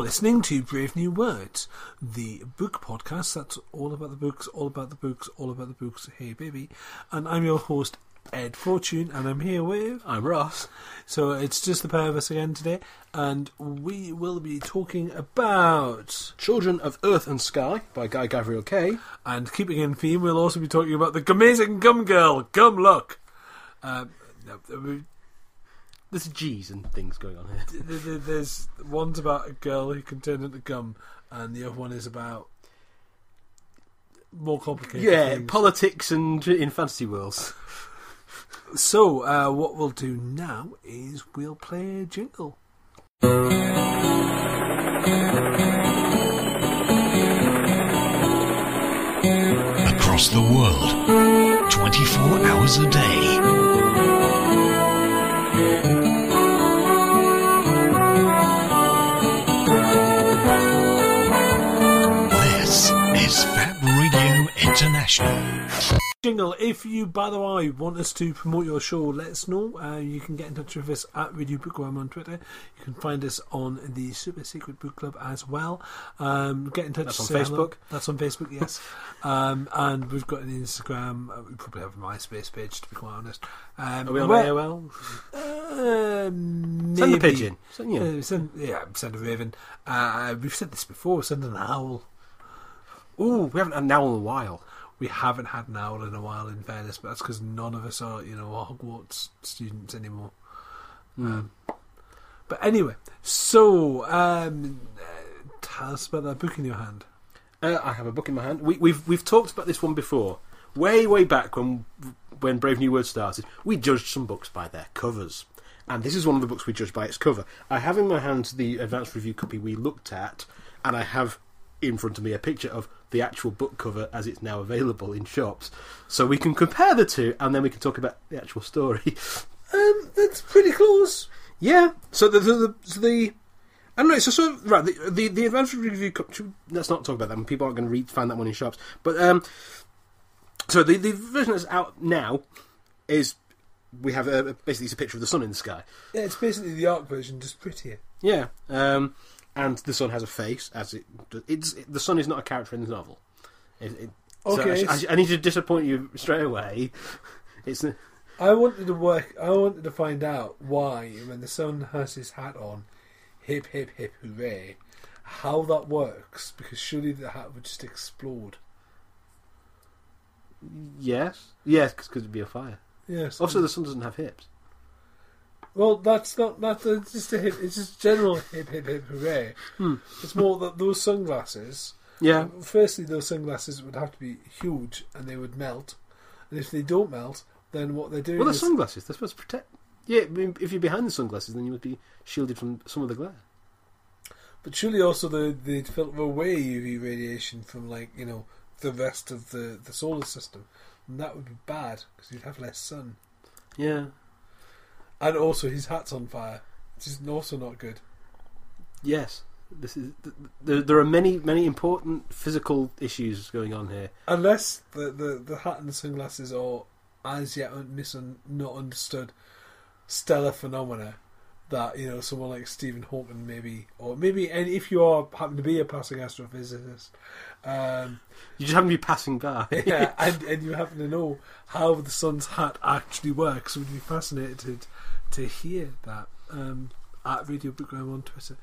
You're listening to Brave New Words, the book podcast that's all about the books, all about the books, all about the books, hey baby. And I'm your host, Ed Fortune, and I'm here with... I'm Ross. So it's just the pair of us again today, and we will be talking about... Children of Earth and Sky by Guy Gavriel Kay. And keeping in theme, we'll also be talking about The Gumazing Gum Girl, Gum Luck. There's G's and things going on here. There's one's about a girl who can turn into gum, and the other one is about more complicated things. Politics and in fantasy worlds. So, what we'll do now is we'll play a jingle. Across the world, 24 hours a day. Jingle, if you, by the way, want us to promote your show, let us know. You can get in touch with us at Radio Bookworm on Twitter. You can find us on the Super Secret Book Club as well. Get in touch. That's on Facebook. Hello. That's on Facebook, yes. And we've got an Instagram. We probably have a MySpace page, to be quite honest. Are we on AOL? Maybe. Send a pigeon. Send a raven. We've said this before, send an owl. Ooh, we haven't had an owl in a while. We haven't had an owl in a while, in fairness, but that's because none of us are, Hogwarts students anymore. But anyway, so tell us about that book in your hand. I have a book in my hand. We've talked about this one before, way back when Brave New World started. We judged some books by their covers, and this is one of the books we judged by its cover. I have in my hand the advanced review copy we looked at, and I have in front of me a picture of the actual book cover as it's now available in shops, so we can compare the two and then we can talk about the actual story. That's pretty close. Yeah. So the I don't know. So sort of, right. The advanced review. Let's not talk about that one. People aren't going to find that one in shops. But so the version that's out now is we have basically it's a picture of the sun in the sky. Yeah, it's basically the art version, just prettier. Yeah. And the sun has a face, as it's the sun is not a character in the novel. Okay, so I need to disappoint you straight away. I wanted to find out why, when the sun has his hat on, hip hip hip hooray, how that works, because surely the hat would just explode. Yes, because it'd be a fire. Yes. Also, the sun doesn't have hips. Well, that's just a hip. It's just general hip hip hip hooray. It's more that those sunglasses. Yeah. Firstly, those sunglasses would have to be huge, and they would melt. And if they don't melt, then what they're doing. Well, they're sunglasses. They're supposed to protect. Yeah, if you're behind the sunglasses, then you would be shielded from some of the glare. But surely also they'd filter away UV radiation from the rest of the solar system, and that would be bad because you'd have less sun. Yeah. And also, his hat's on fire, which is also not good. Yes, this is. There are many important physical issues going on here. Unless the hat and the sunglasses are as yet not understood stellar phenomena that someone like Stephen Hawking maybe, and if you happen to be a passing astrophysicist, you just happen to be passing by, yeah, and you happen to know how the sun's hat actually works. Would be fascinated to hear that. At Radio Bookworm on Twitter.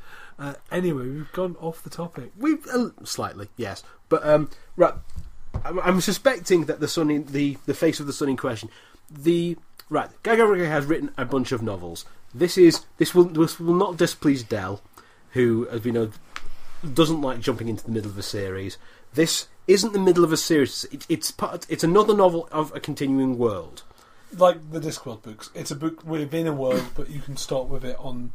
Anyway, we've gone off the topic. We've slightly, yes, but right. I'm suspecting that the sun, the face of the sun in question, right. Guy Gavriel Kay has written a bunch of novels. This will not displease Del, who, as we know, doesn't like jumping into the middle of a series. This isn't the middle of a series. It's another novel of a continuing world, like the Discworld books. It's a book within a world, but you can start with it on.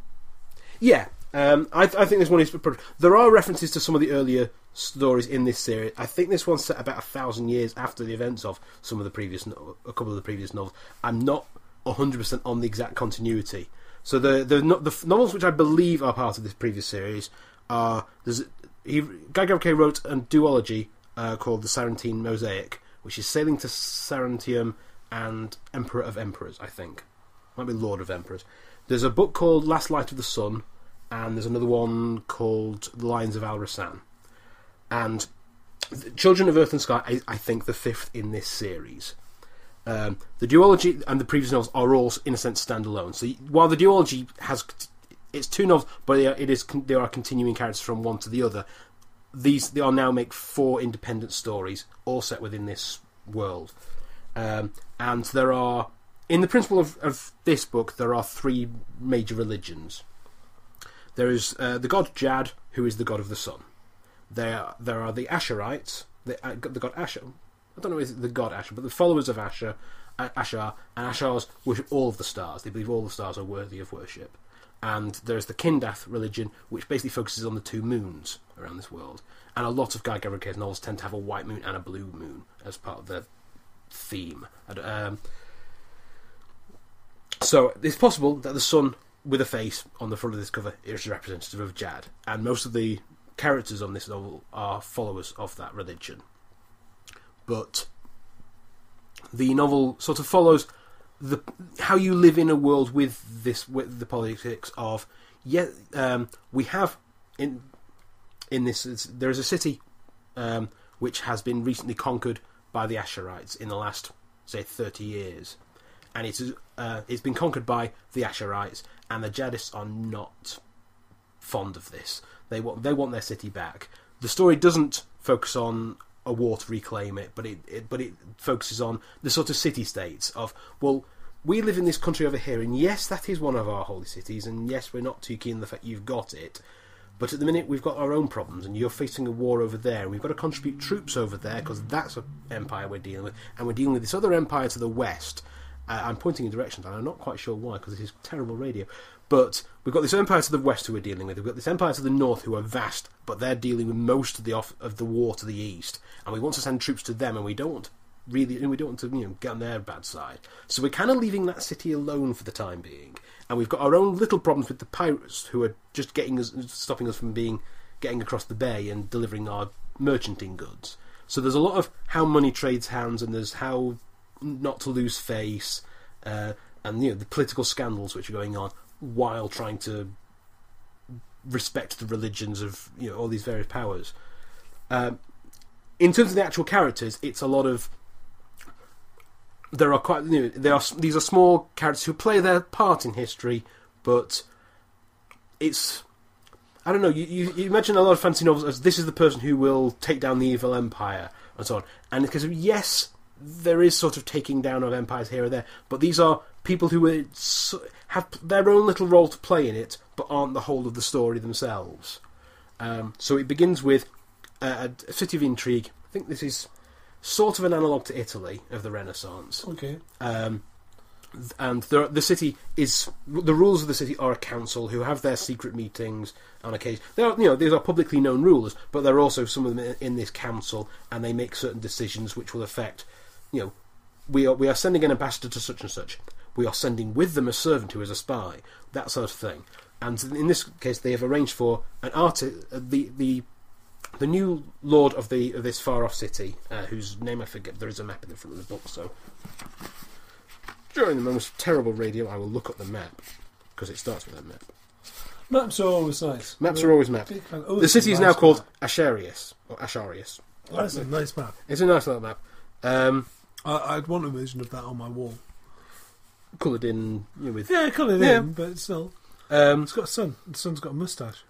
Yeah, I think this one is. There are references to some of the earlier stories in this series. I think this one's set about 1,000 years after the events of a couple of the previous novels. I'm not 100% on the exact continuity. So the novels which I believe are part of this previous series are... Guy Gavriel Kay wrote a duology called The Sarantine Mosaic, which is Sailing to Sarantium and Emperor of Emperors, I think. Might be Lord of Emperors. There's a book called Last Light of the Sun, and there's another one called The Lions of Al-Rassan. And Children of Earth and Sky, I think, the fifth in this series. The duology and the previous novels are all, in a sense, standalone. So while the duology has... It's two novels, but they are continuing characters from one to the other. They are now make four independent stories, all set within this world. And there are... In the principle of this book, there are three major religions. There is the god Jad, who is the god of the sun. There are the Asherites, the god Asher. I don't know if it's the god Asher, but the followers of Asher, and Ashars worship all of the stars. They believe all the stars are worthy of worship. And there's the Kindath religion, which basically focuses on the two moons around this world. And a lot of Guy Gavriel Kay's novels tend to have a white moon and a blue moon as part of the theme. So it's possible that the sun with a face on the front of this cover is representative of Jad. And most of the characters on this novel are followers of that religion. But the novel sort of follows how you live in a world with the politics of we have in this there is a city which has been recently conquered by the Asherites in the last, say, 30 years, and it's been conquered by the Asherites, and the Jadists are not fond of this. They want their city back. The story doesn't focus on a war to reclaim it, but it focuses on the sort of city states of, well, we live in this country over here, and yes, that is one of our holy cities, and yes, we're not too keen on the fact you've got it, but at the minute we've got our own problems, and you're facing a war over there, and we've got to contribute troops over there because that's an empire we're dealing with, and we're dealing with this other empire to the west. I'm pointing in directions, and I'm not quite sure why, because this is terrible radio. But we've got this empire to the west who we're dealing with. We've got this empire to the north who are vast, but they're dealing with most of the war to the east. And we want to send troops to them, and we don't want to get on their bad side. So we're kind of leaving that city alone for the time being. And we've got our own little problems with the pirates who are just stopping us from getting across the bay and delivering our merchanting goods. So there's a lot of how money trades hands, and there's how not to lose face, and the political scandals which are going on, while trying to respect the religions of all these various powers. In terms of the actual characters, it's a lot of these are small characters who play their part in history, but it's, I don't know, you imagine a lot of fantasy novels as this is the person who will take down the evil empire and so on, and because yes, there is sort of taking down of empires here or there, but these are people who have their own little role to play in it, but aren't the whole of the story themselves. So it begins with a city of intrigue. I think this is sort of an analogue to Italy of the Renaissance. Okay. And the city is... The rules of the city are a council who have their secret meetings on occasion. These are publicly known rulers, but there are also some of them in this council, and they make certain decisions which will affect... We are sending an ambassador to such and such. We are sending with them a servant who is a spy. That sort of thing. And in this case, they have arranged for an artist, the new lord of this far off city, whose name I forget. There is a map in the front of the book, so during the most terrible radio, I will look up the map because it starts with a map. Maps are always nice. Maps are always maps. The city is now called Asharias or Asharias. That's a nice map. It's a nice little map. I'd want a version of that on my wall. Coloured in with... Yeah, coloured in, but still. It's got a son. The son's got a moustache.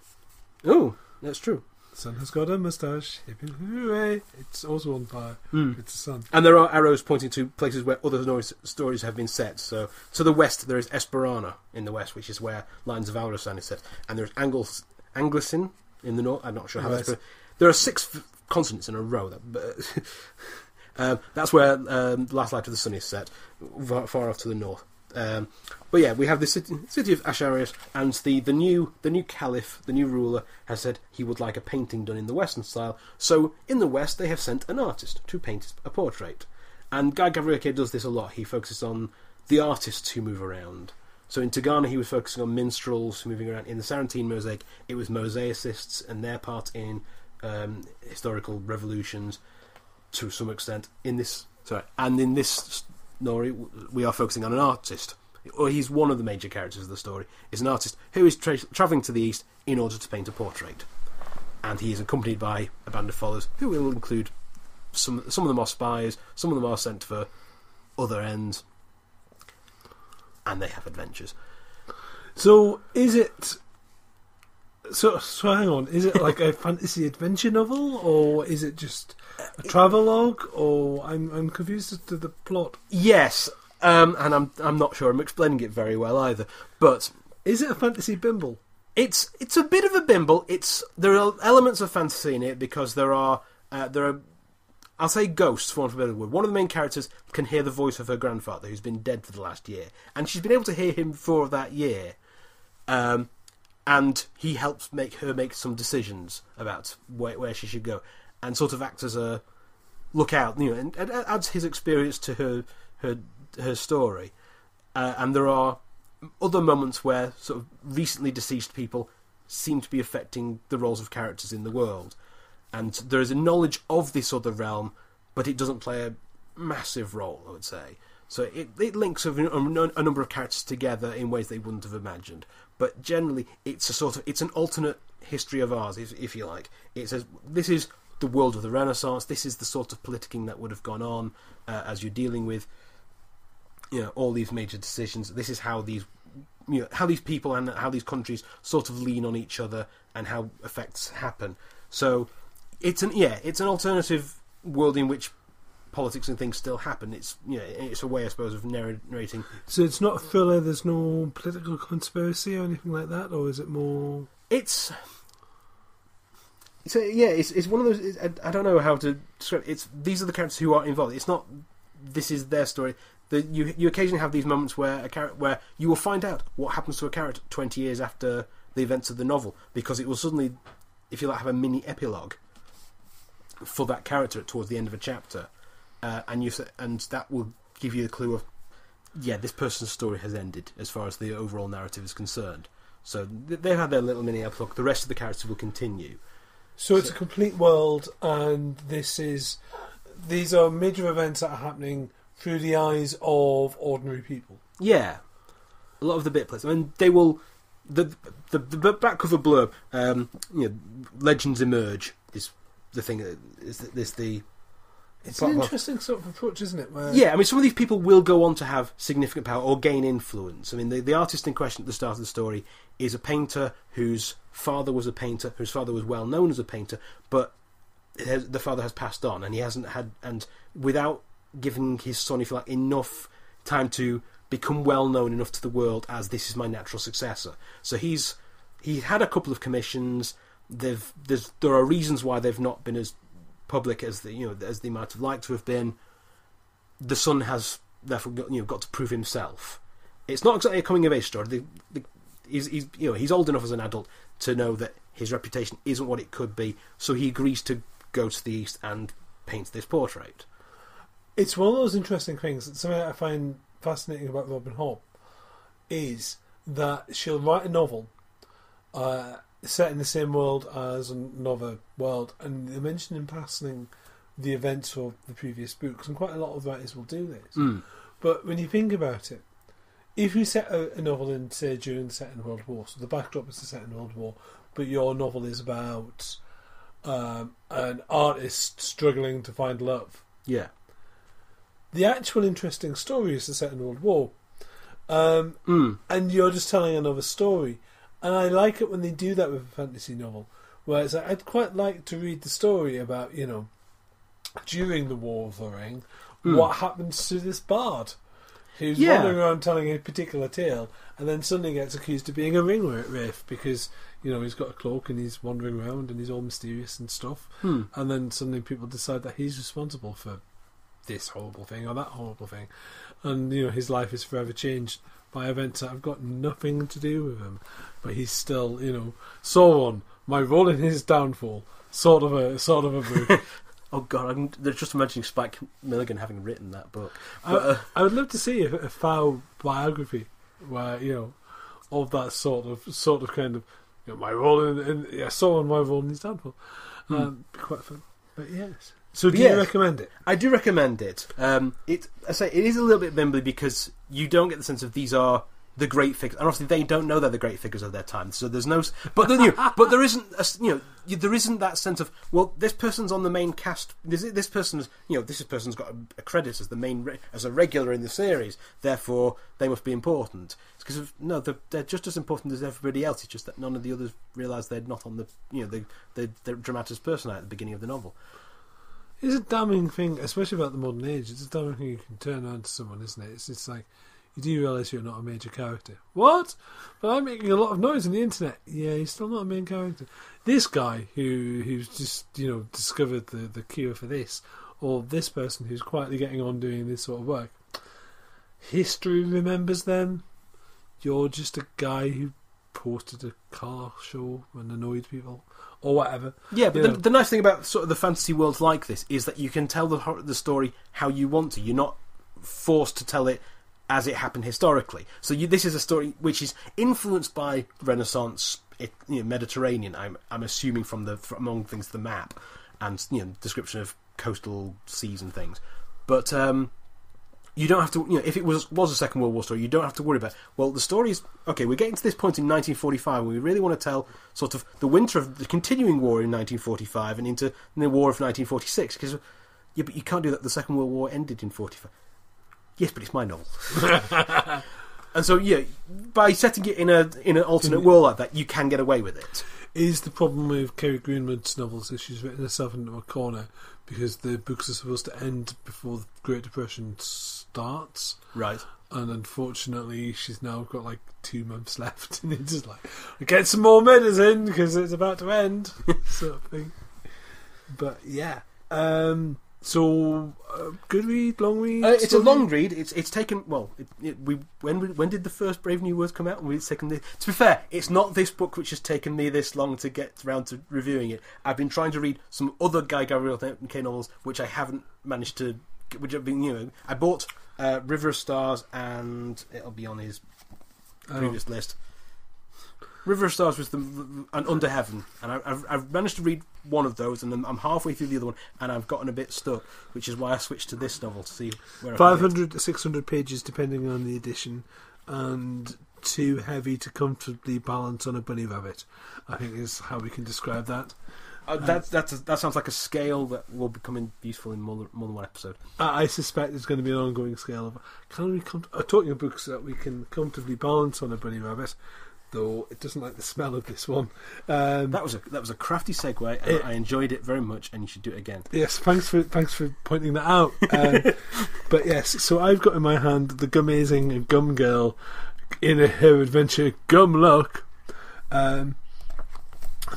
Oh, that's true. The son has got a moustache. Hooray! It's also on fire. Mm. It's the sun. And there are arrows pointing to places where other stories have been set. So to the west, there is Esperana in the west, which is where Lions of Al-Rassan is set. And there's Anglesey in the north. I'm not sure how that's... There are six consonants in a row. That's where Last Light of the Sun is set, far off to the north. But yeah, we have the city of Asharias, and the new caliph, the new ruler, has said he would like a painting done in the Western style. So in the West, they have sent an artist to paint a portrait. And Guy Gavriel Kay does this a lot. He focuses on the artists who move around. So in Tigana, he was focusing on minstrels moving around. In the Sarantine Mosaic, it was mosaicists and their part in historical revolutions. To some extent, in this story, we are focusing on an artist or he's one of the major characters of the story, is an artist who is travelling to the east in order to paint a portrait. And he is accompanied by a band of followers who will include some of them are spies, some of them are sent for other ends, and they have adventures. So is it... So hang on, is it like a fantasy adventure novel, or is it just a travelogue, or I'm confused as to the plot? Yes, and I'm not sure I'm explaining it very well either. But is it a fantasy bimble? It's a bit of a bimble. There are elements of fantasy in it because there are I'll say ghosts, for want of a better word. One of the main characters can hear the voice of her grandfather, who's been dead for the last year, and she's been able to hear him for that year. And he helps make some decisions about where she should go, and sort of acts as a lookout, and adds his experience to her story. And there are other moments where sort of recently deceased people seem to be affecting the roles of characters in the world, and there is a knowledge of this other realm, but it doesn't play a massive role, I would say. So it links a number of characters together in ways they wouldn't have imagined. But generally, it's an alternate history of ours, if you like. It says this is the world of the Renaissance. This is the sort of politicking that would have gone on as you're dealing with, all these major decisions. This is how these, how these people and how these countries sort of lean on each other and how effects happen. So it's an alternative world in which politics and things still happen. It's a way, I suppose, of narrating. So it's not a thriller. There's no political conspiracy or anything like that, or is it more? It's one of those. I don't know how to describe it. These are the characters who are involved. It's not this is their story. You occasionally have these moments where you will find out what happens to a character 20 years after the events of the novel, because it will suddenly, if you like, have a mini epilogue for that character towards the end of a chapter. And that will give you the clue of, this person's story has ended as far as the overall narrative is concerned. So they've had their little mini epilogue. The rest of the characters will continue. So it's a complete world, and these are major events that are happening through the eyes of ordinary people. Yeah, a lot of the bit places. I mean, they will. The back cover blurb. Legends emerge is the thing. It's an interesting sort of approach, isn't it? Some of these people will go on to have significant power or gain influence. I mean, the artist in question at the start of the story is a painter whose father was a painter, whose father was well known as a painter, but the father has passed on, and he hasn't had, and without giving his son, if you like, enough time to become well known enough to the world as this is my natural successor. So he had a couple of commissions. There are reasons why they've not been as public as they might have liked to have been. The son has therefore got to prove himself. It's not exactly a coming of age story. He's old enough as an adult to know that his reputation isn't what it could be, so he agrees to go to the east and paint this portrait. It's one of those interesting things. That something that I find fascinating about Robin Hobb is that she'll write a novel set in the same world as another world, and they mention in passing the events of the previous books, and quite a lot of writers will do this. But when you think about it, if you set a novel in, say, during the Second World War, so the backdrop is the Second World War, but your novel is about an artist struggling to find love. Yeah. The actual interesting story is the Second World War, and you're just telling another story. And I like it when they do that with a fantasy novel, where it's like, I'd quite like to read the story about, during the War of the Ring, what happens to this bard who's wandering around telling a particular tale, and then suddenly gets accused of being a ring wraith because, he's got a cloak and he's wandering around and he's all mysterious and stuff. And then suddenly people decide that he's responsible for this horrible thing or that horrible thing. And, his life is forever changed by events that have got nothing to do with him. But he's still, Sauron, my role in his downfall, sort of a book. Oh God, I'm just imagining Spike Milligan having written that book. I would love to see a foul biography where, of that sort of kind of, my role in Sauron, my role in his downfall. Be quite fun. But yes. So do you recommend it? I do recommend it. It is a little bit bimbly because you don't get the sense of these are the great figures, and obviously they don't know they're the great figures of their time. So there's no, there isn't that sense of, well, this person's on the main cast. This person's, this person's got a credit as the main, as a regular in the series. Therefore, they must be important. It's because they're just as important as everybody else. It's just that none of the others realise they're not on the, the dramatis personae at the beginning of the novel. It's a damning thing, especially about the modern age. It's a damning thing you can turn on to someone, isn't it? It's just like, you do realise you're not a major character. What? But I'm making a lot of noise on the internet. Yeah, he's still not a main character. This guy who's just, discovered the cure for this, or this person who's quietly getting on doing this sort of work. History remembers them. You're just a guy who ported a car show and annoyed people. Or whatever. Yeah, but the nice thing about sort of the fantasy worlds like this is that you can tell the story how you want to. You're not forced to tell it as it happened historically. So this is a story which is influenced by Renaissance, Mediterranean. I'm assuming from among things the map and description of coastal seas and things. But you don't have to. If it was a Second World War story, you don't have to worry about. Well, the story is okay. We're getting to this point in 1945, when we really want to tell sort of the winter of the continuing war in 1945 and into the war of 1946. Because but you can't do that. The Second World War ended in 1945. Yes, but it's my novel. And so, by setting it in an alternate world like that, you can get away with it. Is the problem with Kerry Greenwood's novels that she's written herself into a corner because the books are supposed to end before the Great Depression starts. Right. And unfortunately, she's now got 2 months left, and it's just get some more medicine because it's about to end, sort of thing. But yeah. So, good read, long read. It's a long read. It's taken. Well, when did the first Brave New Words come out? It's taken. To be fair, it's not this book which has taken me this long to get round to reviewing it. I've been trying to read some other Guy Gavriel Kay novels which I haven't managed to. Which have been, I bought River of Stars, and it'll be on his previous list. River of Stars was and Under Heaven, and I've managed to read one of those, and then I'm halfway through the other one, and I've gotten a bit stuck, which is why I switched to this novel to see where. 500 to 600 pages, depending on the edition, and too heavy to comfortably balance on a bunny rabbit. I think is how we can describe that. That sounds like a scale that will become useful in more than one episode. I suspect it's going to be an ongoing scale of. Talking of books that we can comfortably balance on a bunny rabbit. Though it doesn't like the smell of this one. That was a crafty segue, and I enjoyed it very much. And you should do it again. Yes, thanks for pointing that out. But yes, so I've got in my hand The Gumazing Gum Girl in her adventure Gum Luck.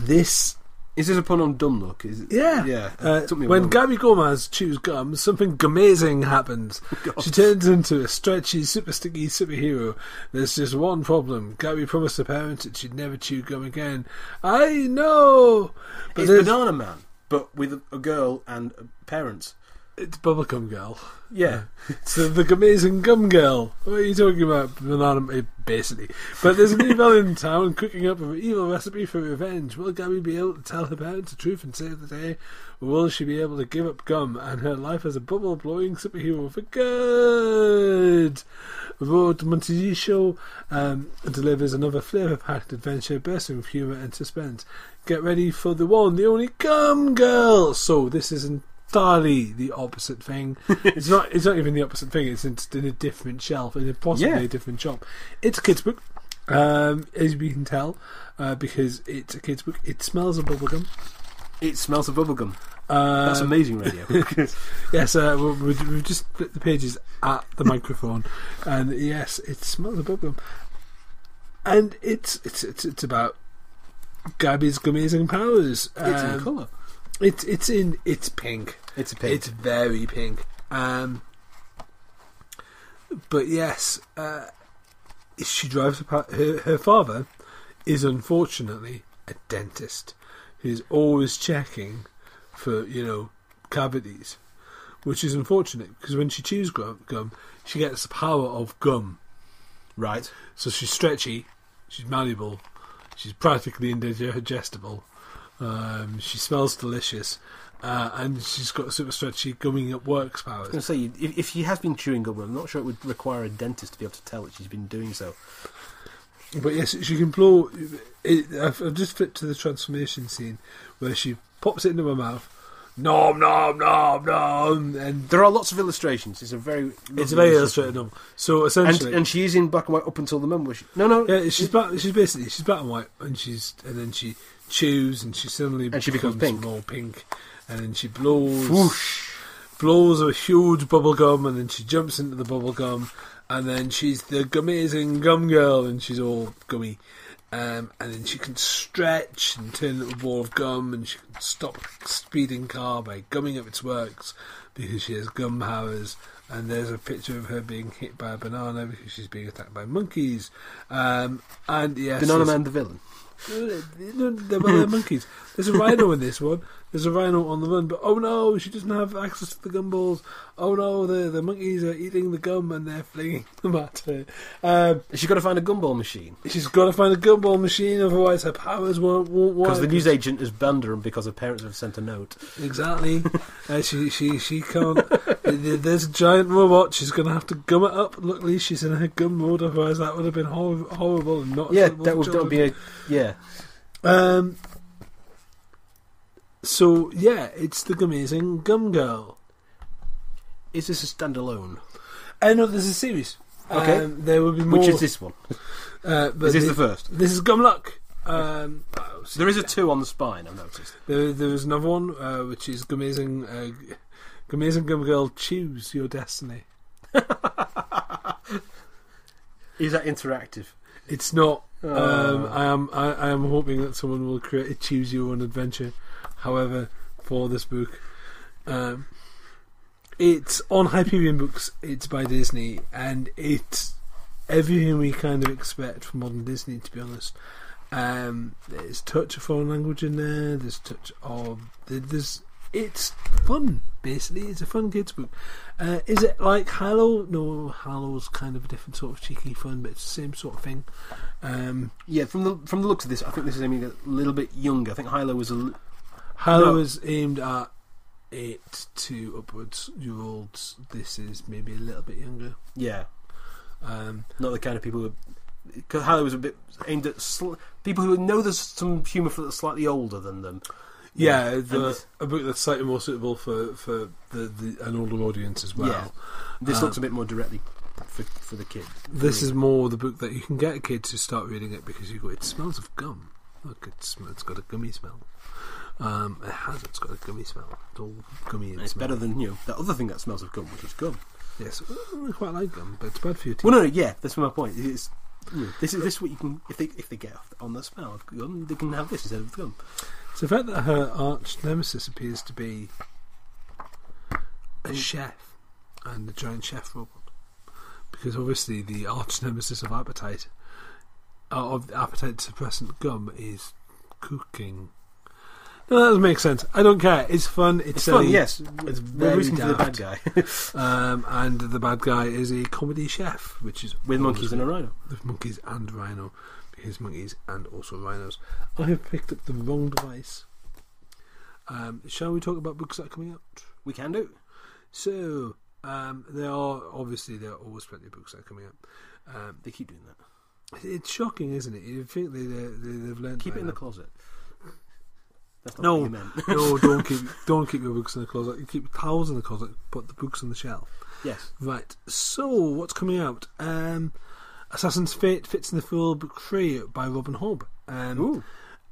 This is this a pun on Dumb Luck? Is it? Yeah. When Gabby Gomez chews gum, something gumazing happens. God. She turns into a stretchy, super sticky superhero. There's just one problem. Gabby promised her parents that she'd never chew gum again. I know. But it's Banana Man, but with a girl and parents. It's Bubblegum Girl. Yeah. So The Gumazing Gum Girl. What are you talking about? Banana, basically. But there's a new villain in town cooking up an evil recipe for revenge. Will Gabby be able to tell her parents the truth and save the day? Or will she be able to give up gum and her life as a bubble-blowing superhero for good? Road to Montijo delivers another flavour-packed adventure bursting with humour and suspense. Get ready for the one, the only Gum Girl! So this isn't entirely the opposite thing. It's not even the opposite thing. It's in a different shelf, in a possibly a different shop. It's a kid's book, as we can tell, because it's a kid's book. It smells of bubblegum. That's amazing radio. Yes, we've just flipped the pages at the microphone, and yes, it smells of bubblegum. And it's about Gabby's gumazing powers. It's in colour. It's pink. It's very pink. But yes, she drives her father is unfortunately a dentist who's always checking for cavities, which is unfortunate because when she chews gum, she gets the power of gum. Right. So she's stretchy, she's malleable, she's practically indigestible. She smells delicious, And she's got super strength. She gumming up works powers. I was going to say, if she has been chewing gum, I'm not sure it would require a dentist to be able to tell that she's been doing so. But yes, she can blow. I've just flipped to the transformation scene where she pops it into her mouth. Nom nom nom nom. And there are lots of illustrations. It's a very illustrated novel. So essentially, and she is in black and white up until the moment where she she's black and white, and then she chews, and she suddenly becomes pink. More pink. And then she blows, whoosh, blows a huge bubble gum, and then she jumps into the bubble gum, and then she's the Gumazing Gum Girl, and she's all gummy. And then she can stretch and turn a little ball of gum, and she can stop a speeding car by gumming up its works because she has gum powers. And there's a picture of her being hit by a banana because she's being attacked by monkeys. And yes, Banana Man, the villain. They're monkeys. There's a rhino in this one. There's a rhino on the run, but oh no, she doesn't have access to the gumballs. Oh no, the monkeys are eating the gum and they're flinging them at her. She's got to find a gumball machine. She's got to find a gumball machine, otherwise her powers won't work. Because the newsagent has banned her and because her parents have sent a note. Exactly. She can't. There's a giant robot. She's going to have to gum it up. Luckily, she's in her gum mode, otherwise that would have been horrible and not. Yeah, that would be a yeah. So, yeah, it's the Gumazing Gum Girl. Is this a standalone? No, there's a series. Okay. There will be more. Which is this one? Is this the first? This is Gum Luck. There is a 2 on the spine, I've noticed. There is another one, which is Gumazing Gum Girl, Choose Your Destiny. Is that interactive? It's not. I am hoping that someone will create a Choose Your Own Adventure. However, for this book, it's on Hyperion Books. It's by Disney, and it's everything we kind of expect from modern Disney, to be honest. There's touch of foreign language in there. There's touch of It's fun, basically. It's a fun kids book. Is it like Halo? No, Halo's kind of a different sort of cheeky fun, but it's the same sort of thing. From the looks of this, I think this is aiming a little bit younger. I think Halo was Halo is aimed at 8 to upwards-year-olds. This is maybe a little bit younger. Yeah. Not the kind of people who... Because Halo was a bit aimed at people who know there's some humour that's slightly older than them. Yeah, a book that's slightly more suitable for an older audience as well. Yeah. This looks a bit more directly for the kids. This is more the book that you can get kids to start reading it because it smells of gum. Look, it's got a gummy smell. It's got a gummy smell. It's all gummy. It's better than that other thing that smells of gum, which is gum. Yes, I quite like gum, but it's bad for your teeth. Well, that's my point. This is what you can if they get on the smell of gum, they can have this instead of gum. It's the fact that her arch nemesis appears to be a chef and a giant chef robot, because obviously the arch nemesis of appetite suppressant gum is cooking. No, that doesn't make sense. I don't care. It's fun. It's silly. Fun, yes. It's very rooting for the bad guy. And the bad guy is a comedy chef, which is with monkeys and a rhino. With monkeys and rhino. Because monkeys and also rhinos. I have picked up the wrong device. Shall we talk about books that are coming out? We can do. So, there are always plenty of books that are coming out. They keep doing that. It's shocking, isn't it? You'd think they've learned. Keep it in the closet. No, don't keep your books in the closet. You keep towels in the closet, put the books on the shelf. Yes. Right. So, what's coming out? Assassin's Fate, Fitz and the Fool, Book 3 by Robin Hobb.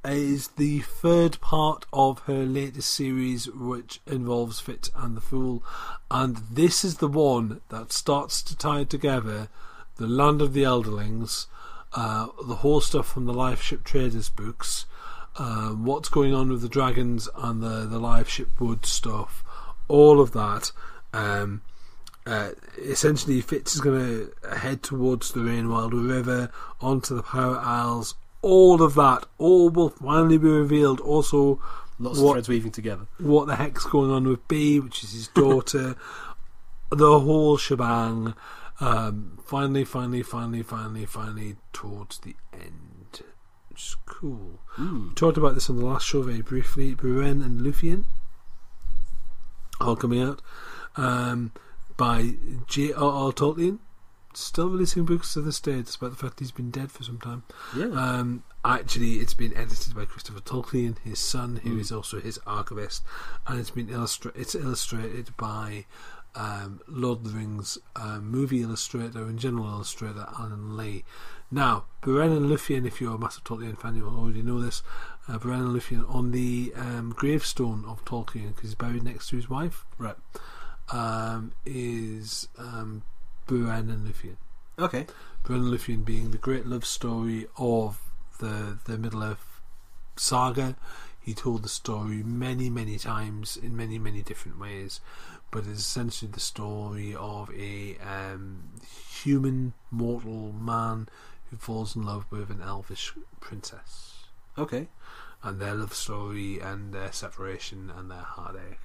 Is the third part of her latest series, which involves Fitz and the Fool. And this is the one that starts to tie together the Land of the Elderlings, the whole stuff from the Life Ship Traders books, what's going on with the dragons and the live shipwood stuff, all of that. Essentially, Fitz is going to head towards the Rainwilder River, onto the Pirate Isles. All of that, all will finally be revealed. Also, lots of threads weaving together. What the heck's going on with Bea, which is his daughter? The whole shebang. Finally, towards the end. Which is cool. We talked about this on the last show very briefly. Beren and Luthien. all coming out, by J.R.R. Tolkien, still releasing books to this day despite the fact he's been dead for some time. Yeah. Actually, it's been edited by Christopher Tolkien, his son, who is also his archivist, and it's been illustrated by Lord of the Rings movie illustrator and general illustrator Alan Lee. Now, Beren and Luthien, if you're a massive Tolkien fan, you will already know this. Beren and Luthien on the gravestone of Tolkien, because he's buried next to his wife, right? Is Beren and Luthien. Okay. Beren and Luthien being the great love story of the Middle-earth saga. He told the story many, many times in many, many different ways, but it's essentially the story of a human mortal man who falls in love with an elvish princess. Okay. And their love story and their separation and their heartache.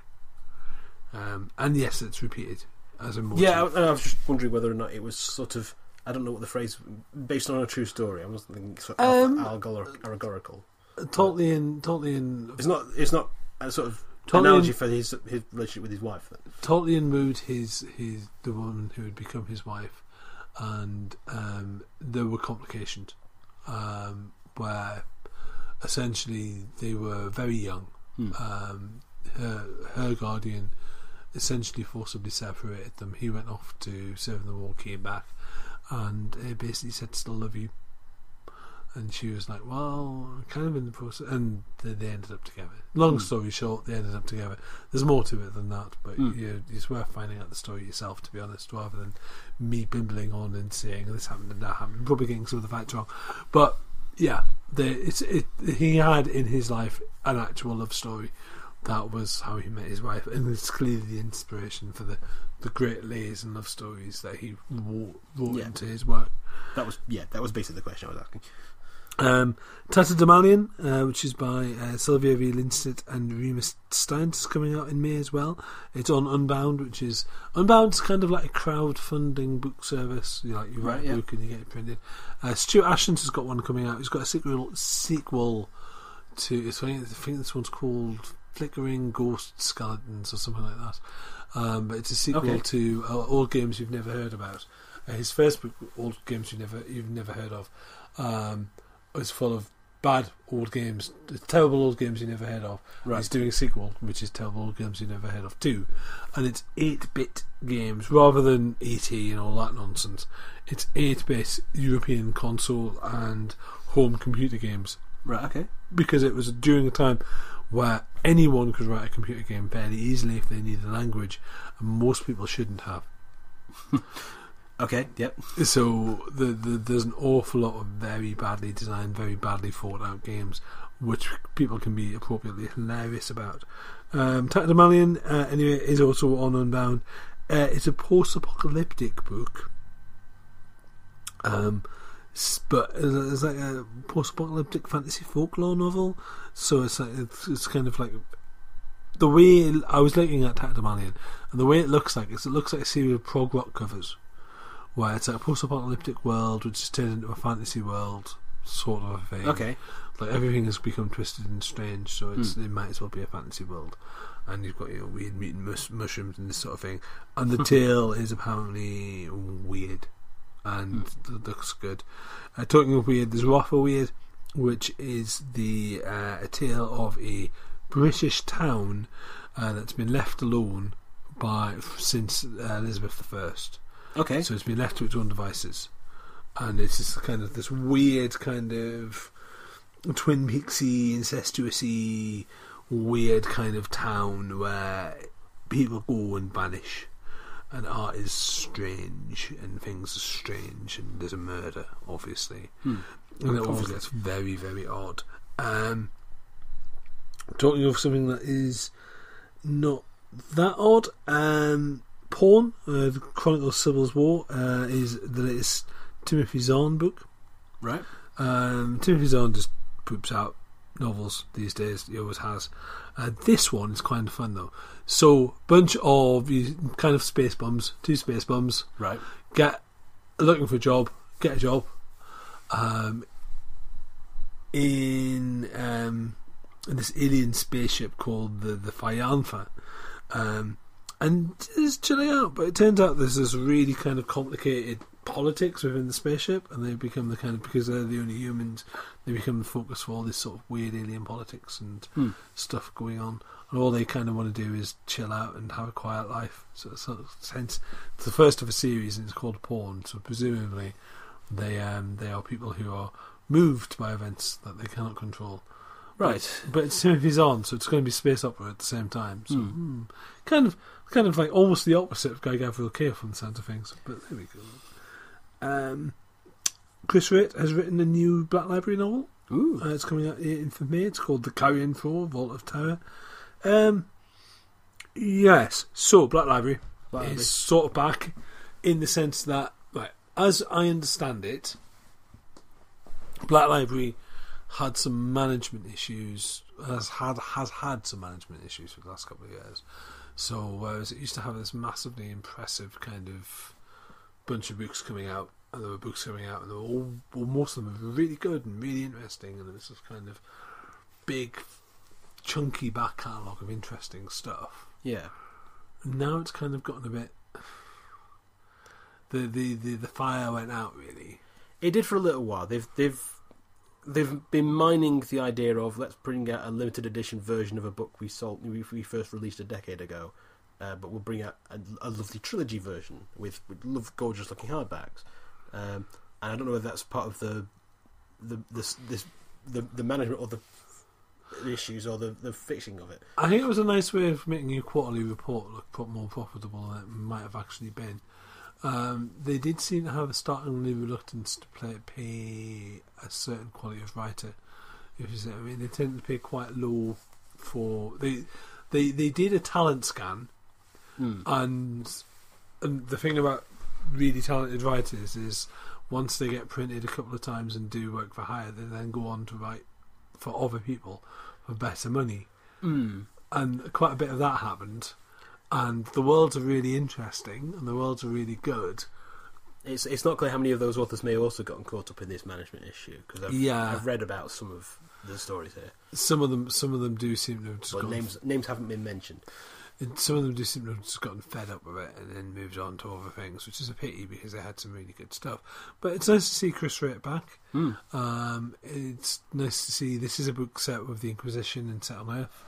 And yes, it's repeated as a motif. Yeah, I was just wondering whether or not it was sort of, I don't know what the phrase, based on a true story. I wasn't thinking sort of allegorical. Tolkien. It's not a sort of Tolkien analogy for his relationship with his wife. Then. Tolkien moved the woman who had become his wife, and there were complications where essentially they were very young. Her guardian essentially forcibly separated them. He went off to serve in the war, came back, and basically said, "Still love you." And she was like, "Well, kind of in the process," and they ended up together. Long story short, they ended up together. There's more to it than that, but it's worth finding out the story yourself, to be honest, rather than me bimbling on and saying this happened and that happened. Probably getting some of the facts wrong, but yeah, he had in his life an actual love story. That was how he met his wife, and it's clearly the inspiration for the great lays and love stories that he wrote into his work. That was basically the question I was asking. Tatterdemalion, which is by Sylvia V. Lindstedt and Remus Stein, is coming out in May as well. It's on Unbound, which is kind of like a crowdfunding book service. You write a book and you get it printed. Stuart Ashton's has got one coming out. He's got a sequel to, I think this one's called Flickering Ghost Skeletons or something like that. But it's a sequel to old games you've never heard about. His first book, Old Games You've Never Heard Of, is full of bad old games, terrible old games you never heard of. Right. He's doing a sequel, which is Terrible Old Games You Never Heard Of too, and it's 8-bit games rather than ET and all that nonsense. It's 8-bit European console and home computer games. Right. Okay. Because it was during a time where anyone could write a computer game fairly easily if they needed a language, and most people shouldn't have. Okay, yep. So there's an awful lot of very badly designed, very badly thought out games which people can be appropriately hilarious about. Tatterdemalion, anyway, is also on Unbound. It's a post-apocalyptic book, but it's like a post-apocalyptic fantasy folklore novel, so it's kind of like, the way I was looking at Tatterdemalion, and the way it looks like is it looks like a series of prog rock covers, where it's like a post-apocalyptic world which is turned into a fantasy world sort of thing. Okay. Like everything has become twisted and strange, so it might as well be a fantasy world. And you've got weird mutant mushrooms and this sort of thing. And the tale is apparently weird, and looks good. Talking of weird, there's Rafa Weird, which is a tale of a British town that's been left alone since Elizabeth I. Okay. So it's been left to its own devices, and it's just kind of this weird kind of Twin Peaksy, incestuousy, weird kind of town where people go and vanish, and art is strange, and things are strange, and there's a murder, obviously, and it all gets very, very odd. Talking of something that is not that odd. Pawn, the Chronicle of Sybil's War, is the latest Timothy Zahn book. Right. Timothy Zahn just poops out novels these days. He always has. This one is kind of fun though. So, bunch of kind of space bums, two space bums. Right. Looking for a job, get a job. In this alien spaceship called the Fianfa. and just chilling out. But it turns out there's this really kind of complicated politics within the spaceship, and they become the kind of, because they're the only humans, they become the focus for all this sort of weird alien politics and stuff going on. And all they kind of want to do is chill out and have a quiet life. So hence, it's the first of a series, and it's called Pawn. So presumably, they are people who are moved by events that they cannot control. Right, but it's Timothy Zahn, so it's going to be space opera at the same time. So kind of like almost the opposite of Guy Gavriel Kay from the sound of things. But there we go. Chris Raitt has written a new Black Library novel. Ooh. It's coming out the 8th of May. It's called The Carrion Crow, Vault of Terror. Yes, so Black Library is sort of back in the sense that, right, as I understand it, Black Library had some management issues, has had some management issues for the last couple of years. So whereas it used to have this massively impressive kind of bunch of books coming out, and there were books coming out, and they were all, well, most of them were really good and really interesting, and this was kind of big chunky back catalogue of interesting stuff. Yeah. Now it's kind of gotten a bit, the fire went out, really. It did for a little while. They've been mining the idea of, let's bring out a limited edition version of a book we first released a decade ago, but we'll bring out a lovely trilogy version with gorgeous looking hardbacks. And I don't know whether that's part of the management or the issues or the fixing of it. I think it was a nice way of making your quarterly report look more profitable than it might have actually been. They did seem to have a startlingly reluctance to pay a certain quality of writer. If you see what I mean, they tend to pay quite low for. They did a talent scan, and the thing about really talented writers is once they get printed a couple of times and do work for hire, they then go on to write for other people for better money, and quite a bit of that happened. And the worlds are really interesting, and the worlds are really good. It's not clear how many of those authors may have also gotten caught up in this management issue, because I've read about some of the stories here. Some of them do seem to have just gotten... Names haven't been mentioned. Some of them do seem to have just gotten fed up with it and then moved on to other things, which is a pity because they had some really good stuff. But it's nice to see Chris Raitt back. It's nice to see... This is a book set with the Inquisition and set on Earth.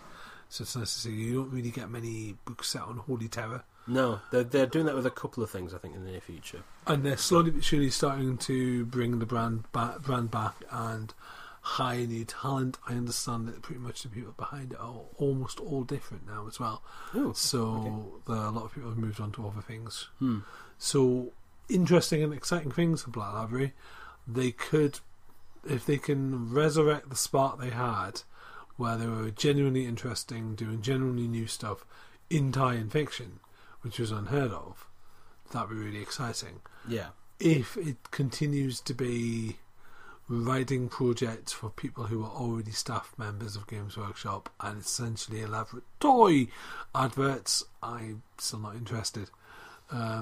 So it's nice to see. You don't really get many books set on Holy Terror. No, they're doing that with a couple of things, I think, in the near future. And they're slowly but surely starting to bring the brand back and hire new talent. I understand that pretty much the people behind it are almost all different now as well. Ooh, so okay. A lot of people have moved on to other things. So interesting and exciting things for Black Library. They could, if they can resurrect the spark they had, where they were genuinely interesting, doing genuinely new stuff in tie-in fiction, which was unheard of. That'd be really exciting. Yeah. If it continues to be writing projects for people who are already staff members of Games Workshop and essentially elaborate toy adverts, I'm still not interested. There's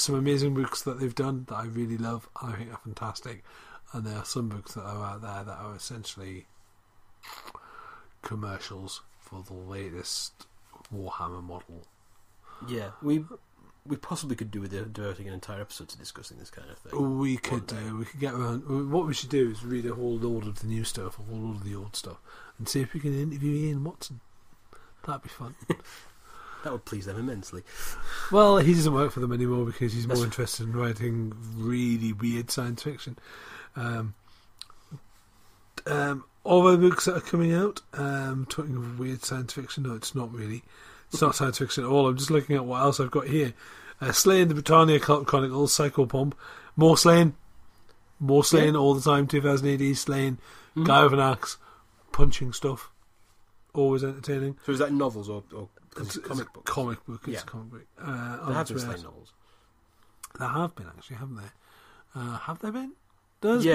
some amazing books that they've done that I really love and I think are fantastic. And there are some books that are out there that are essentially commercials for the latest Warhammer model. Yeah, we possibly could do with devoting an entire episode to discussing this kind of thing. We could do. We could get around. What we should do is read a whole load of the new stuff, a whole load of the old stuff, and see if we can interview Ian Watson. That'd be fun. That would please them immensely. Well, he doesn't work for them anymore because he's more interested in writing really weird science fiction. All the books that are coming out, talking of weird science fiction, no, it's not really. It's not science fiction at all. I'm just looking at what else I've got here. Slain, the Britannia Chronicles, Psychopomp, more Slain all the time, 2000 AD, Slain, Guy with an Axe, punching stuff, always entertaining. So is that novels or it's comic books? Comic book, it's comic book. There have been Slain novels. There have been, actually, haven't there? Have there been? Because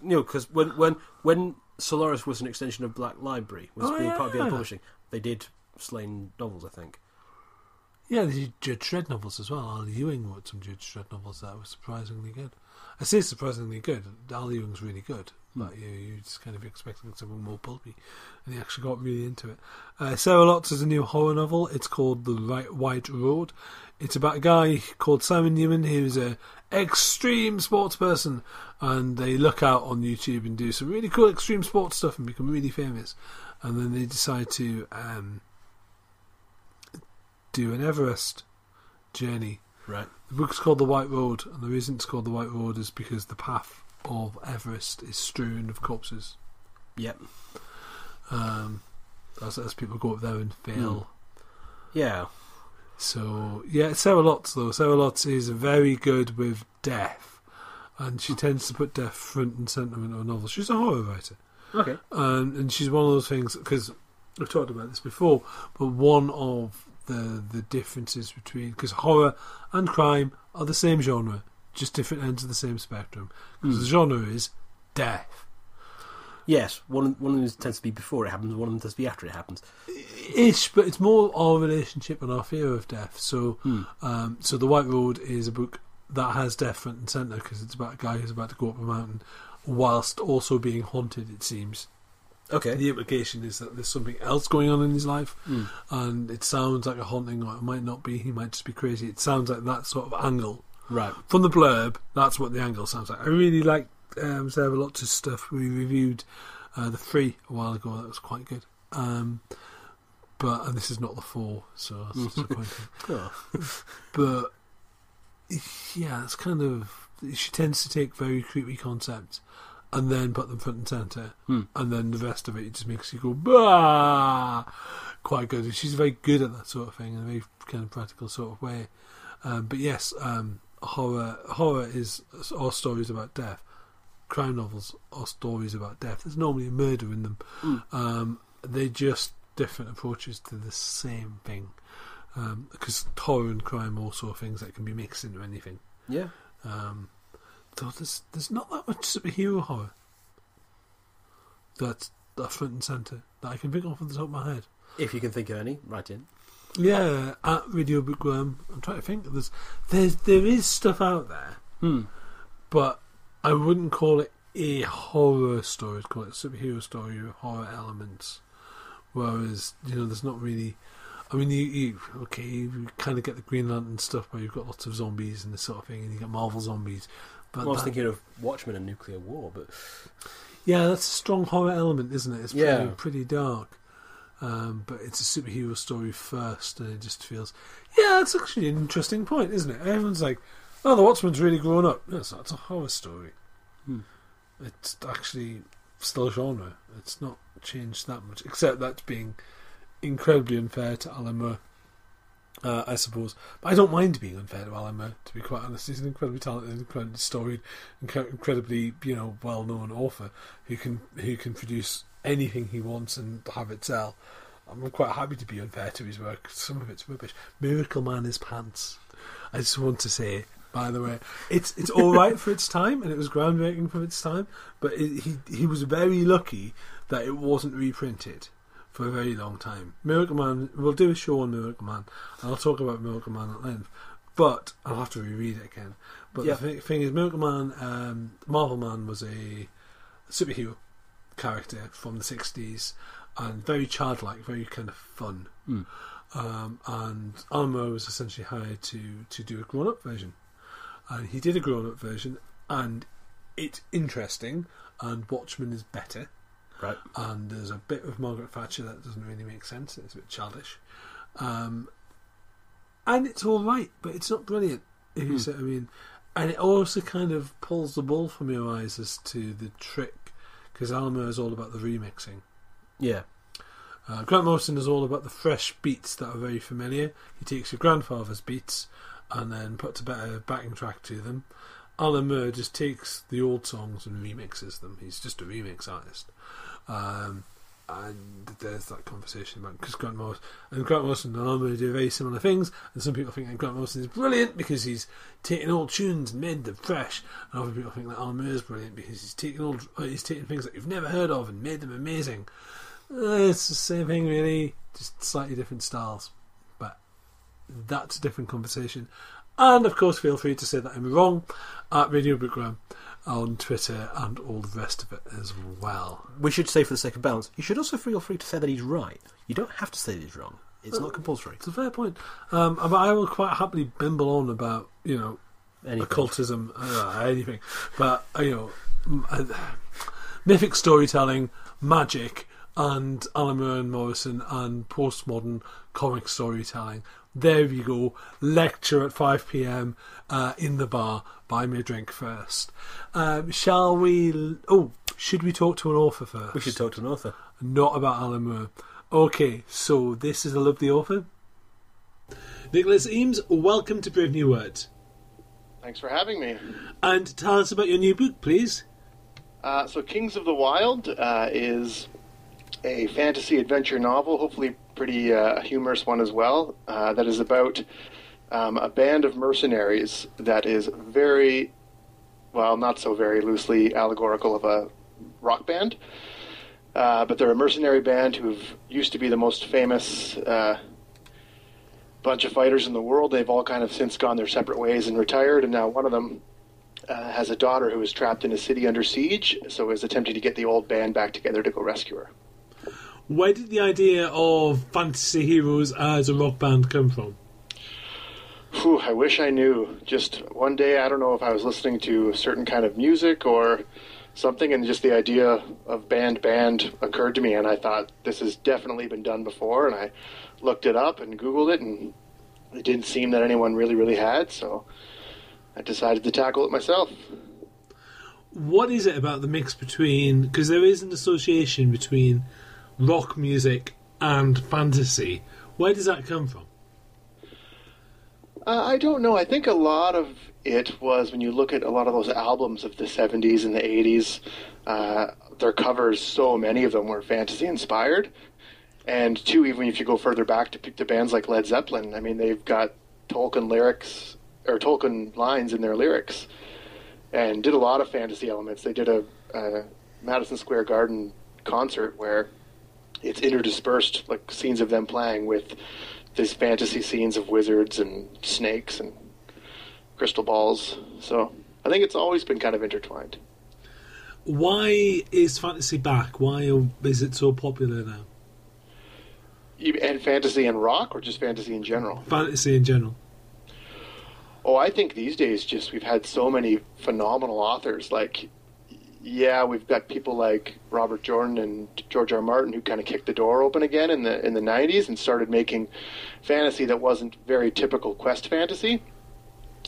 when Solaris was an extension of Black Library, was being part of the publishing, they did Slain novels, I think. Yeah, they did Judge Dredd novels as well. Al Ewing wrote some Judge Dredd novels that were surprisingly good. I say surprisingly good. Al Ewing's really good. like you're just kind of expecting something more pulpy, and he actually got really into it. Sarah Lotz is a new horror novel. It's called The White Road. It's about a guy called Simon Newman who's a extreme sports person, and they look out on YouTube and do some really cool extreme sports stuff and become really famous, and then they decide to do an Everest journey. Right. The book's called The White Road, and the reason it's called The White Road is because the path of Everest is strewn with corpses. Yep. As people go up there and fail. Yeah. So, yeah, Sarah Lotz, though. Sarah Lotz is very good with death, and she tends to put death front and centre in her novels. She's a horror writer. Okay. And she's one of those things, because we've talked about this before, but one of the differences between, because horror and crime are the same genre, just different ends of the same spectrum, because the genre is death. Yes, one of them tends to be before it happens, one of them tends to be after it happens. Ish, but it's more our relationship and our fear of death. So so The White Road is a book that has death front and centre, because it's about a guy who's about to go up a mountain whilst also being haunted, it seems. Okay. The implication is that there's something else going on in his life, and it sounds like a haunting, or it might not be, he might just be crazy. It sounds like that sort of angle. Right. From the blurb, that's what the angle sounds like. I really like Sarah Lotz's stuff. We reviewed The Three a while ago, that was quite good. And this is not The Four, so that's disappointing. But yeah, it's kind of, she tends to take very creepy concepts and then put them front and centre, and then the rest of it just makes you go, bah! Quite good. And she's very good at that sort of thing in a very kind of practical sort of way. But yes, horror is all stories about death. Crime novels are stories about death. There's normally a murder in them. They're just different approaches to the same thing. Because horror and crime are also things that can be mixed into anything. Yeah. So there's not that much superhero horror that's front and centre that I can think of off the top of my head. If you can think of any, write in. Yeah, at Radio Bookworm. I'm trying to think. There is stuff out there, but I wouldn't call it a horror story. I'd call it a superhero story with horror elements. Whereas, there's not really. I mean, you kind of get the Green Lantern stuff where you've got lots of zombies and this sort of thing, and you get Marvel zombies. But I was thinking of Watchmen and nuclear war, but yeah, that's a strong horror element, isn't it? It's pretty dark. But it's a superhero story first, and it just feels, that's actually an interesting point, isn't it? Everyone's like, the Watchman's really grown up. No, it's a horror story. It's actually still a genre. It's not changed that much, except that's being incredibly unfair to Alan Moore, I suppose. But I don't mind being unfair to Alan Moore, to be quite honest. He's an incredibly talented, incredibly storied, incredibly well-known author who can produce anything he wants and have it sell. I'm quite happy to be unfair to his work. Some of it's rubbish. Miracle Man is pants. I just want to say, by the way, it's all right for its time, and it was groundbreaking for its time. But he was very lucky that it wasn't reprinted for a very long time. Miracle Man. We'll do a show on Miracle Man, and I'll talk about Miracle Man at length. But I'll have to reread it again. But the thing is, Miracle Man, Marvel Man was a superhero character from the 60s, and very childlike, very kind of fun. And Alan Moore was essentially hired to do a grown-up version, and he did a grown-up version, and it's interesting, and Watchmen is better, right? And there's a bit of Margaret Thatcher that doesn't really make sense, it's a bit childish, and it's alright, but it's not brilliant, if you see what I mean. And it also kind of pulls the wool from your eyes as to the trick, because Alan Moore is all about the remixing. Yeah. Grant Morrison is all about the fresh beats that are very familiar. He takes your grandfather's beats and then puts a better backing track to them. Alan Moore just takes the old songs and remixes them. He's just a remix artist. And there's that conversation about, because Grant Morrison and Alan Moore do very similar things, and some people think that Grant Morrison is brilliant because he's taken old tunes and made them fresh, and other people think that Alan Moore is brilliant because he's taken things that you've never heard of and made them amazing. It's the same thing really, just slightly different styles, but that's a different conversation. And of course, feel free to say that I'm wrong at Radio Bookworm. on Twitter and all the rest of it as well. We should say, for the sake of balance, you should also feel free to say that he's right. You don't have to say that he's wrong. It's not compulsory. It's a fair point. But I will quite happily bimble on about, you know, anything. Occultism, anything. But, you know, mythic storytelling, magic, and Alan Moore and Morrison and postmodern comic storytelling. There you go. Lecture at 5 p.m. In the bar. Buy me a drink first. Shall we... Oh, should we talk to an author first? We should talk to an author. Not about Alan Moore. Okay, so this is a lovely author. Nicholas Eames, welcome to Brave New Words. Thanks for having me. And tell us about your new book, please. So Kings of the Wyld is a fantasy adventure novel, hopefully pretty humorous one as well, that is about a band of mercenaries that is very, well, not so very loosely allegorical of a rock band, but they're a mercenary band who used to be the most famous bunch of fighters in the world. They've all kind of since gone their separate ways and retired, and now one of them has a daughter who is trapped in a city under siege, so is attempting to get the old band back together to go rescue her. Where did the idea of fantasy heroes as a rock band come from? Whew, I wish I knew. Just one day, I don't know if I was listening to a certain kind of music or something, and just the idea of band occurred to me, and I thought, this has definitely been done before, and I looked it up and Googled it, and it didn't seem that anyone really, really had, so I decided to tackle it myself. What is it about the mix between... Because there is an association between rock music and fantasy. Where does that come from? I don't know. I think a lot of it was when you look at a lot of those albums of the 70s and the 80s, their covers, so many of them were fantasy inspired. And two, even if you go further back to bands like Led Zeppelin, I mean, they've got Tolkien lyrics or Tolkien lines in their lyrics and did a lot of fantasy elements. They did a Madison Square Garden concert where it's interdispersed, like scenes of them playing with these fantasy scenes of wizards and snakes and crystal balls. So I think it's always been kind of intertwined. Why is fantasy back? Why is it so popular now? And fantasy and rock, or just fantasy in general? Fantasy in general. Oh, I think these days just we've had so many phenomenal authors, like... Yeah, we've got people like Robert Jordan and George R. Martin who kind of kicked the door open again in the 90s and started making fantasy that wasn't very typical quest fantasy,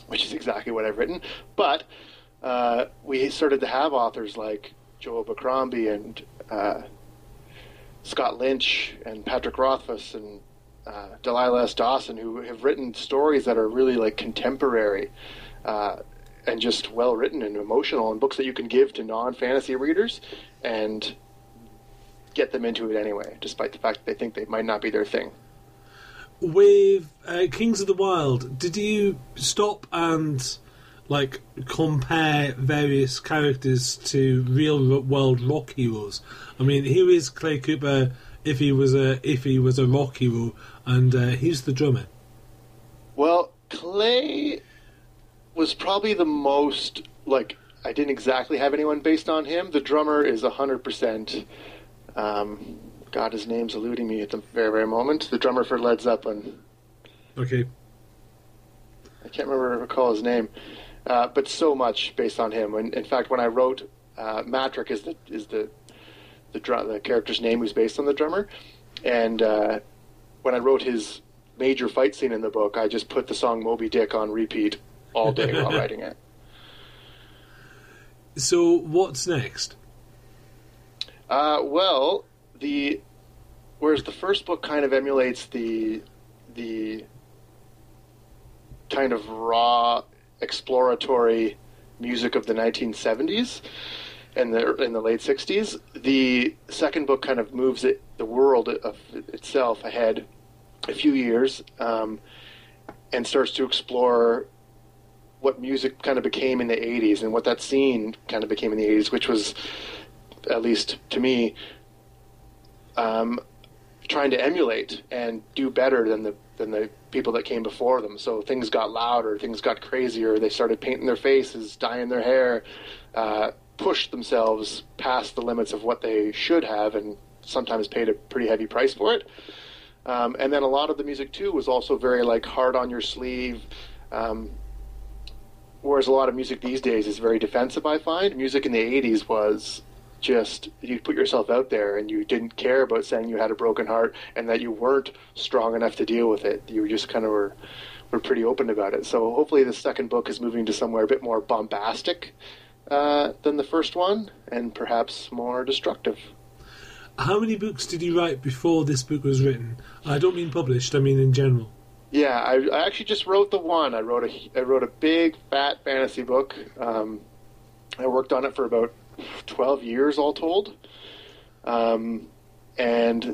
which is exactly what I've written. But we started to have authors like Joe Abercrombie and Scott Lynch and Patrick Rothfuss and Delilah S. Dawson who have written stories that are really like contemporary and just well-written and emotional, and books that you can give to non-fantasy readers and get them into it anyway, despite the fact that they think they might not be their thing. With Kings of the Wyld, did you stop and, like, compare various characters to real-world rock heroes? I mean, who is Clay Cooper if he was a rock hero, and who's the drummer? Well, Clay... was probably the most, like, I didn't exactly have anyone based on him. The drummer is 100%, God, his name's eluding me at the very, very moment. The drummer for Led Zeppelin. Okay. I can't recall his name. But so much based on him. And in fact, when I wrote, Matrick is the character's name who's based on the drummer. And when I wrote his major fight scene in the book, I just put the song Moby Dick on repeat all day while writing it. So what's next? Well, whereas the first book kind of emulates the kind of raw exploratory music of the 1970s and in the late 60s, the second book kind of moves the world of itself ahead a few years and starts to explore what music kind of became in the 80s and what that scene kind of became in the 80s, which was, at least to me, trying to emulate and do better than the than the people that came before them. So things got louder, things got crazier. They started painting their faces, dyeing their hair, pushed themselves past the limits of what they should have, and sometimes paid a pretty heavy price for it. And then a lot of the music too was also very like hard on your sleeve. Whereas a lot of music these days is very defensive, I find. Music in the 80s was just, you put yourself out there and you didn't care about saying you had a broken heart and that you weren't strong enough to deal with it. You just kind of were pretty open about it. So hopefully the second book is moving to somewhere a bit more bombastic than the first one, and perhaps more destructive. How many books did you write before this book was written? I don't mean published, I mean in general. Yeah, I actually just wrote the one. I wrote a big, fat fantasy book. I worked on it for about 12 years all told, and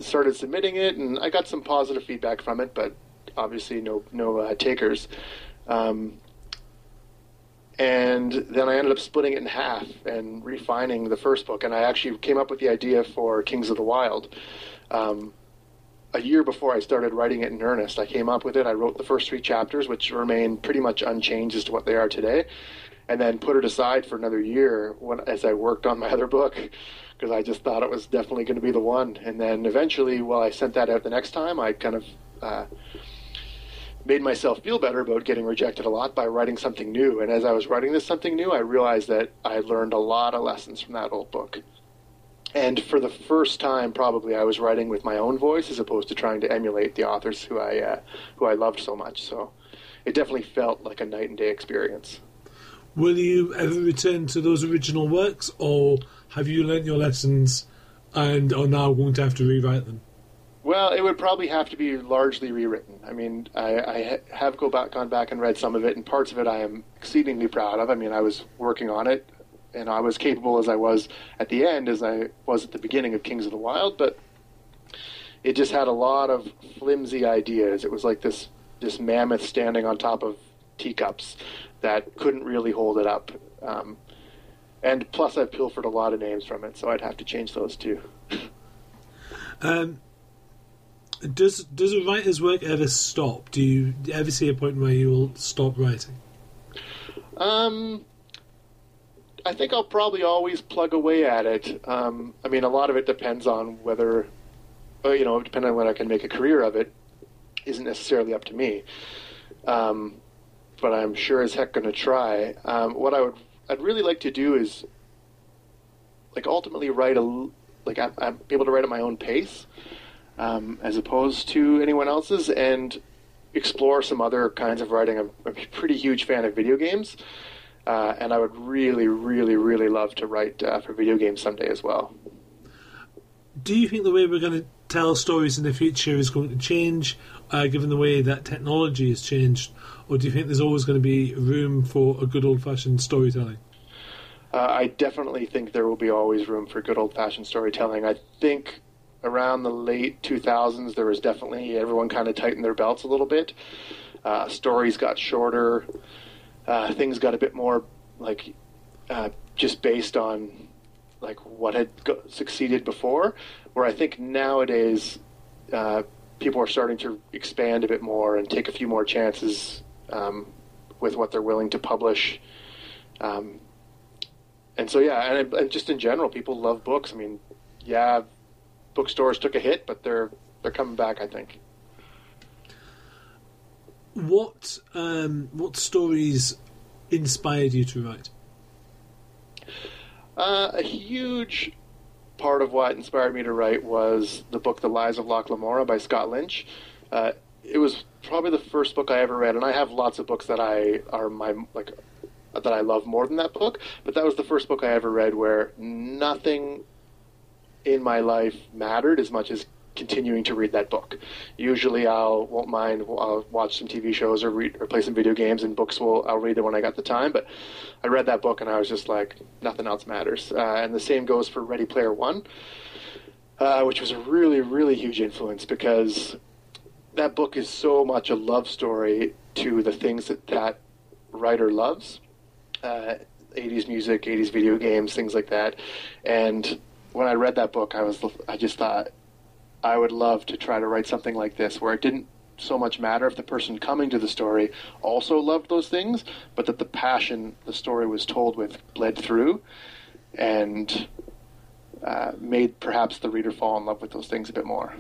started submitting it, and I got some positive feedback from it, but obviously no takers. And then I ended up splitting it in half and refining the first book, and I actually came up with the idea for Kings of the Wyld. A year before I started writing it in earnest, I came up with it. I wrote the first 3 chapters, which remain pretty much unchanged as to what they are today, and then put it aside for another year as I worked on my other book, because I just thought it was definitely going to be the one. And then eventually, while I sent that out the next time, I kind of made myself feel better about getting rejected a lot by writing something new. And as I was writing this something new, I realized that I learned a lot of lessons from that old book. And for the first time, probably, I was writing with my own voice as opposed to trying to emulate the authors who I loved so much. So it definitely felt like a night and day experience. Will you ever return to those original works, or have you learnt your lessons and are now going to have to rewrite them? Well, it would probably have to be largely rewritten. I mean, I have gone back and read some of it, and parts of it I am exceedingly proud of. I mean, I was working on it, and I was capable as I was at the end as I was at the beginning of Kings of the Wyld, but it just had a lot of flimsy ideas. It was like this mammoth standing on top of teacups that couldn't really hold it up. And plus, I've pilfered a lot of names from it, so I'd have to change those too. Does a writer's work ever stop? Do you ever see a point where you will stop writing? I think I'll probably always plug away at it. I mean, a lot of it depends on whether, depending on when I can make a career of it, isn't necessarily up to me. But I'm sure as heck going to try. What I'd really like to do is, like, ultimately write I'm able to write at my own pace, as opposed to anyone else's, and explore some other kinds of writing. I'm a pretty huge fan of video games. And I would really, really, really love to write for video games someday as well. Do you think the way we're going to tell stories in the future is going to change, given the way that technology has changed? Or do you think there's always going to be room for a good old-fashioned storytelling? I definitely think there will be always room for good old-fashioned storytelling. I think around the late 2000s, there was definitely everyone kind of tightened their belts a little bit. Stories got shorter. Things got a bit more like just based on like what had succeeded before, where I think nowadays people are starting to expand a bit more and take a few more chances with what they're willing to publish. And so, yeah, and just in general, people love books. I mean, yeah, bookstores took a hit, but they're coming back, I think. What stories inspired you to write? A huge part of what inspired me to write was the book The Lies of Loch Lamora by Scott Lynch. It was probably the first book I ever read, and I have lots of books that I love more than that book, but that was the first book I ever read where nothing in my life mattered as much as continuing to read that book. Usually I'll watch some TV shows or read or play some video games, and books I'll read them when I got the time, but I read that book and I was just like, nothing else matters. And the same goes for Ready Player One, which was a really, really huge influence, because that book is so much a love story to the things that writer loves, 80s music, 80s video games, things like that. And when I read that book, I just thought, I would love to try to write something like this, where it didn't so much matter if the person coming to the story also loved those things, but that the passion the story was told with bled through and made perhaps the reader fall in love with those things a bit more.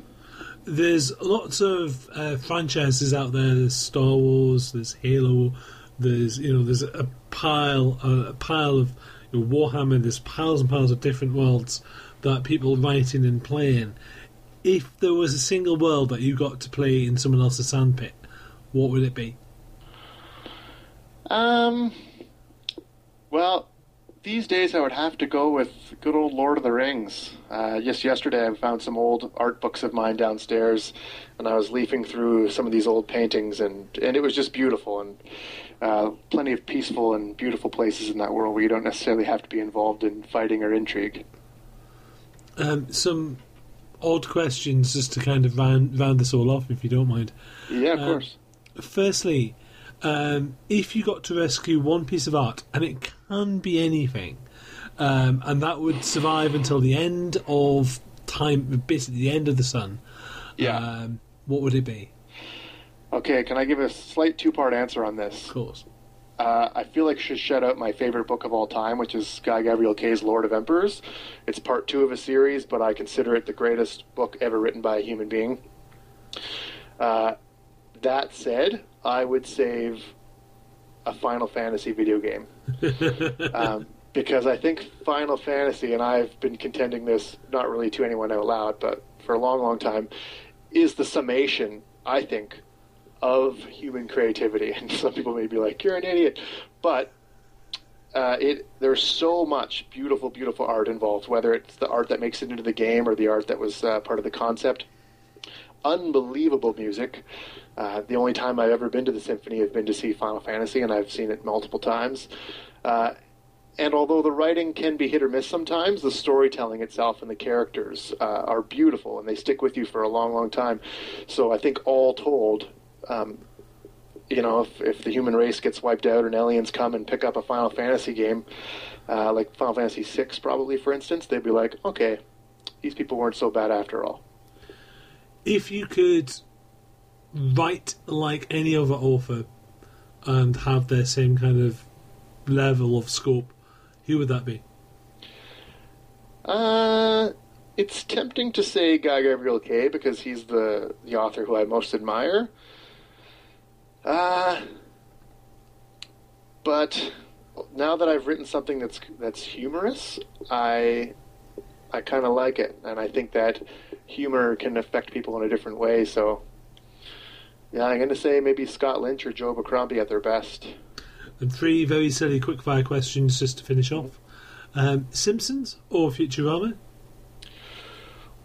There's lots of franchises out there. There's Star Wars, there's Halo, there's, you know, there's a pile of, you know, Warhammer, there's piles and piles of different worlds that people write in and play in. If there was a single world that you got to play in someone else's sandpit, what would it be? Well, these days I would have to go with good old Lord of the Rings. Just yesterday I found some old art books of mine downstairs, and I was leafing through some of these old paintings, and it was just beautiful, and plenty of peaceful and beautiful places in that world where you don't necessarily have to be involved in fighting or intrigue. Some odd questions just to kind of round this all off, if you don't mind. Yeah, of course. Firstly, if you got to rescue one piece of art, and it can be anything, and that would survive until the end of time, basically the end of the sun, what would it be? Okay, can I give a slight two-part answer on this? Of course. I feel like I should shout out my favorite book of all time, which is Guy Gavriel Kay's Lord of Emperors. It's part two of a series, but I consider it the greatest book ever written by a human being. That said, I would save a Final Fantasy video game. Because I think Final Fantasy, and I've been contending this, not really to anyone out loud, but for a long, long time, is the summation, I think, of human creativity. And some people may be like, you're an idiot, but there's so much beautiful, beautiful art involved, whether it's the art that makes it into the game or the art that was part of the concept. Unbelievable music. The only time I've ever been to the symphony, I've been to see Final Fantasy, and I've seen it multiple times. And although the writing can be hit or miss sometimes, the storytelling itself and the characters are beautiful, and they stick with you for a long, long time. So I think all told, you know, if the human race gets wiped out and aliens come and pick up a Final Fantasy game, like Final Fantasy VI probably, for instance, they'd be like, okay, these people weren't so bad after all. If you could write like any other author and have their same kind of level of scope, who would that be? It's tempting to say Guy Gavriel Kay because he's the author who I most admire. But now that I've written something that's humorous, I kind of like it, and I think that humor can affect people in a different way. So, yeah, I'm going to say maybe Scott Lynch or Joe Abercrombie at their best. And three very silly quickfire questions just to finish off: Simpsons or Futurama?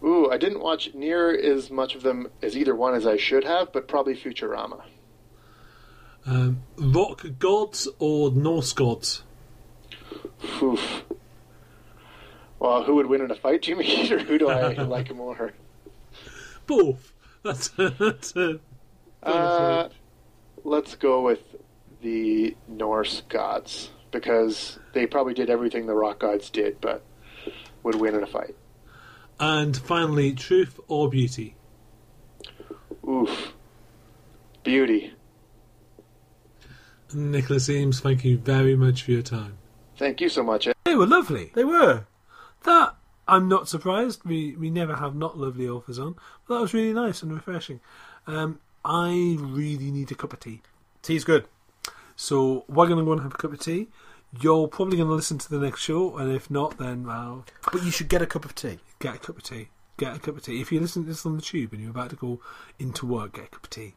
Ooh, I didn't watch near as much of them as either one as I should have, but probably Futurama. Rock gods or Norse gods? Oof. Well, who would win in a fight, do you mean, or who do I like more? Both. That's let's go with the Norse gods, because they probably did everything the rock gods did, but would win in a fight. And finally, truth or beauty? Oof. Beauty. Nicholas Eames, thank you very much for your time. Thank you so much. They were lovely. They were. That, I'm not surprised. We never have not lovely authors on. But that was really nice and refreshing. I really need a cup of tea. Tea's good. So we're going to go and have a cup of tea. You're probably going to listen to the next show, and if not, then, well... But you should get a cup of tea. Get a cup of tea. Get a cup of tea. If you listen to this on the tube and you're about to go into work, get a cup of tea.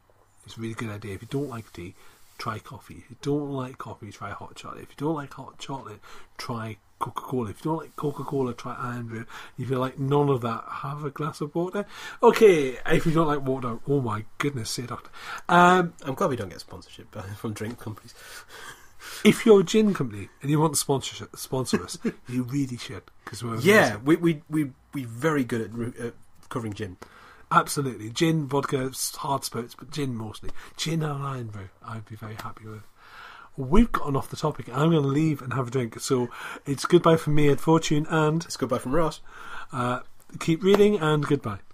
It's a really good idea. If you don't like tea, try coffee. If you don't like coffee, try hot chocolate. If you don't like hot chocolate, try Coca-Cola. If you don't like Coca-Cola, try Iron Brew. If you like none of that, have a glass of water. Okay, if you don't like water, oh my goodness, say doctor. I'm glad we don't get sponsorship from drink companies. If you're a gin company and you want to sponsor us, you really should, because we're we're very good at covering gin. Absolutely, gin, vodka, hard spirits, but gin mostly. Gin and Iron Brew, I'd be very happy with. We've gotten off the topic. I'm going to leave and have a drink. So it's goodbye from me, Ed Fortune, and it's goodbye from Ross. Keep reading, and goodbye.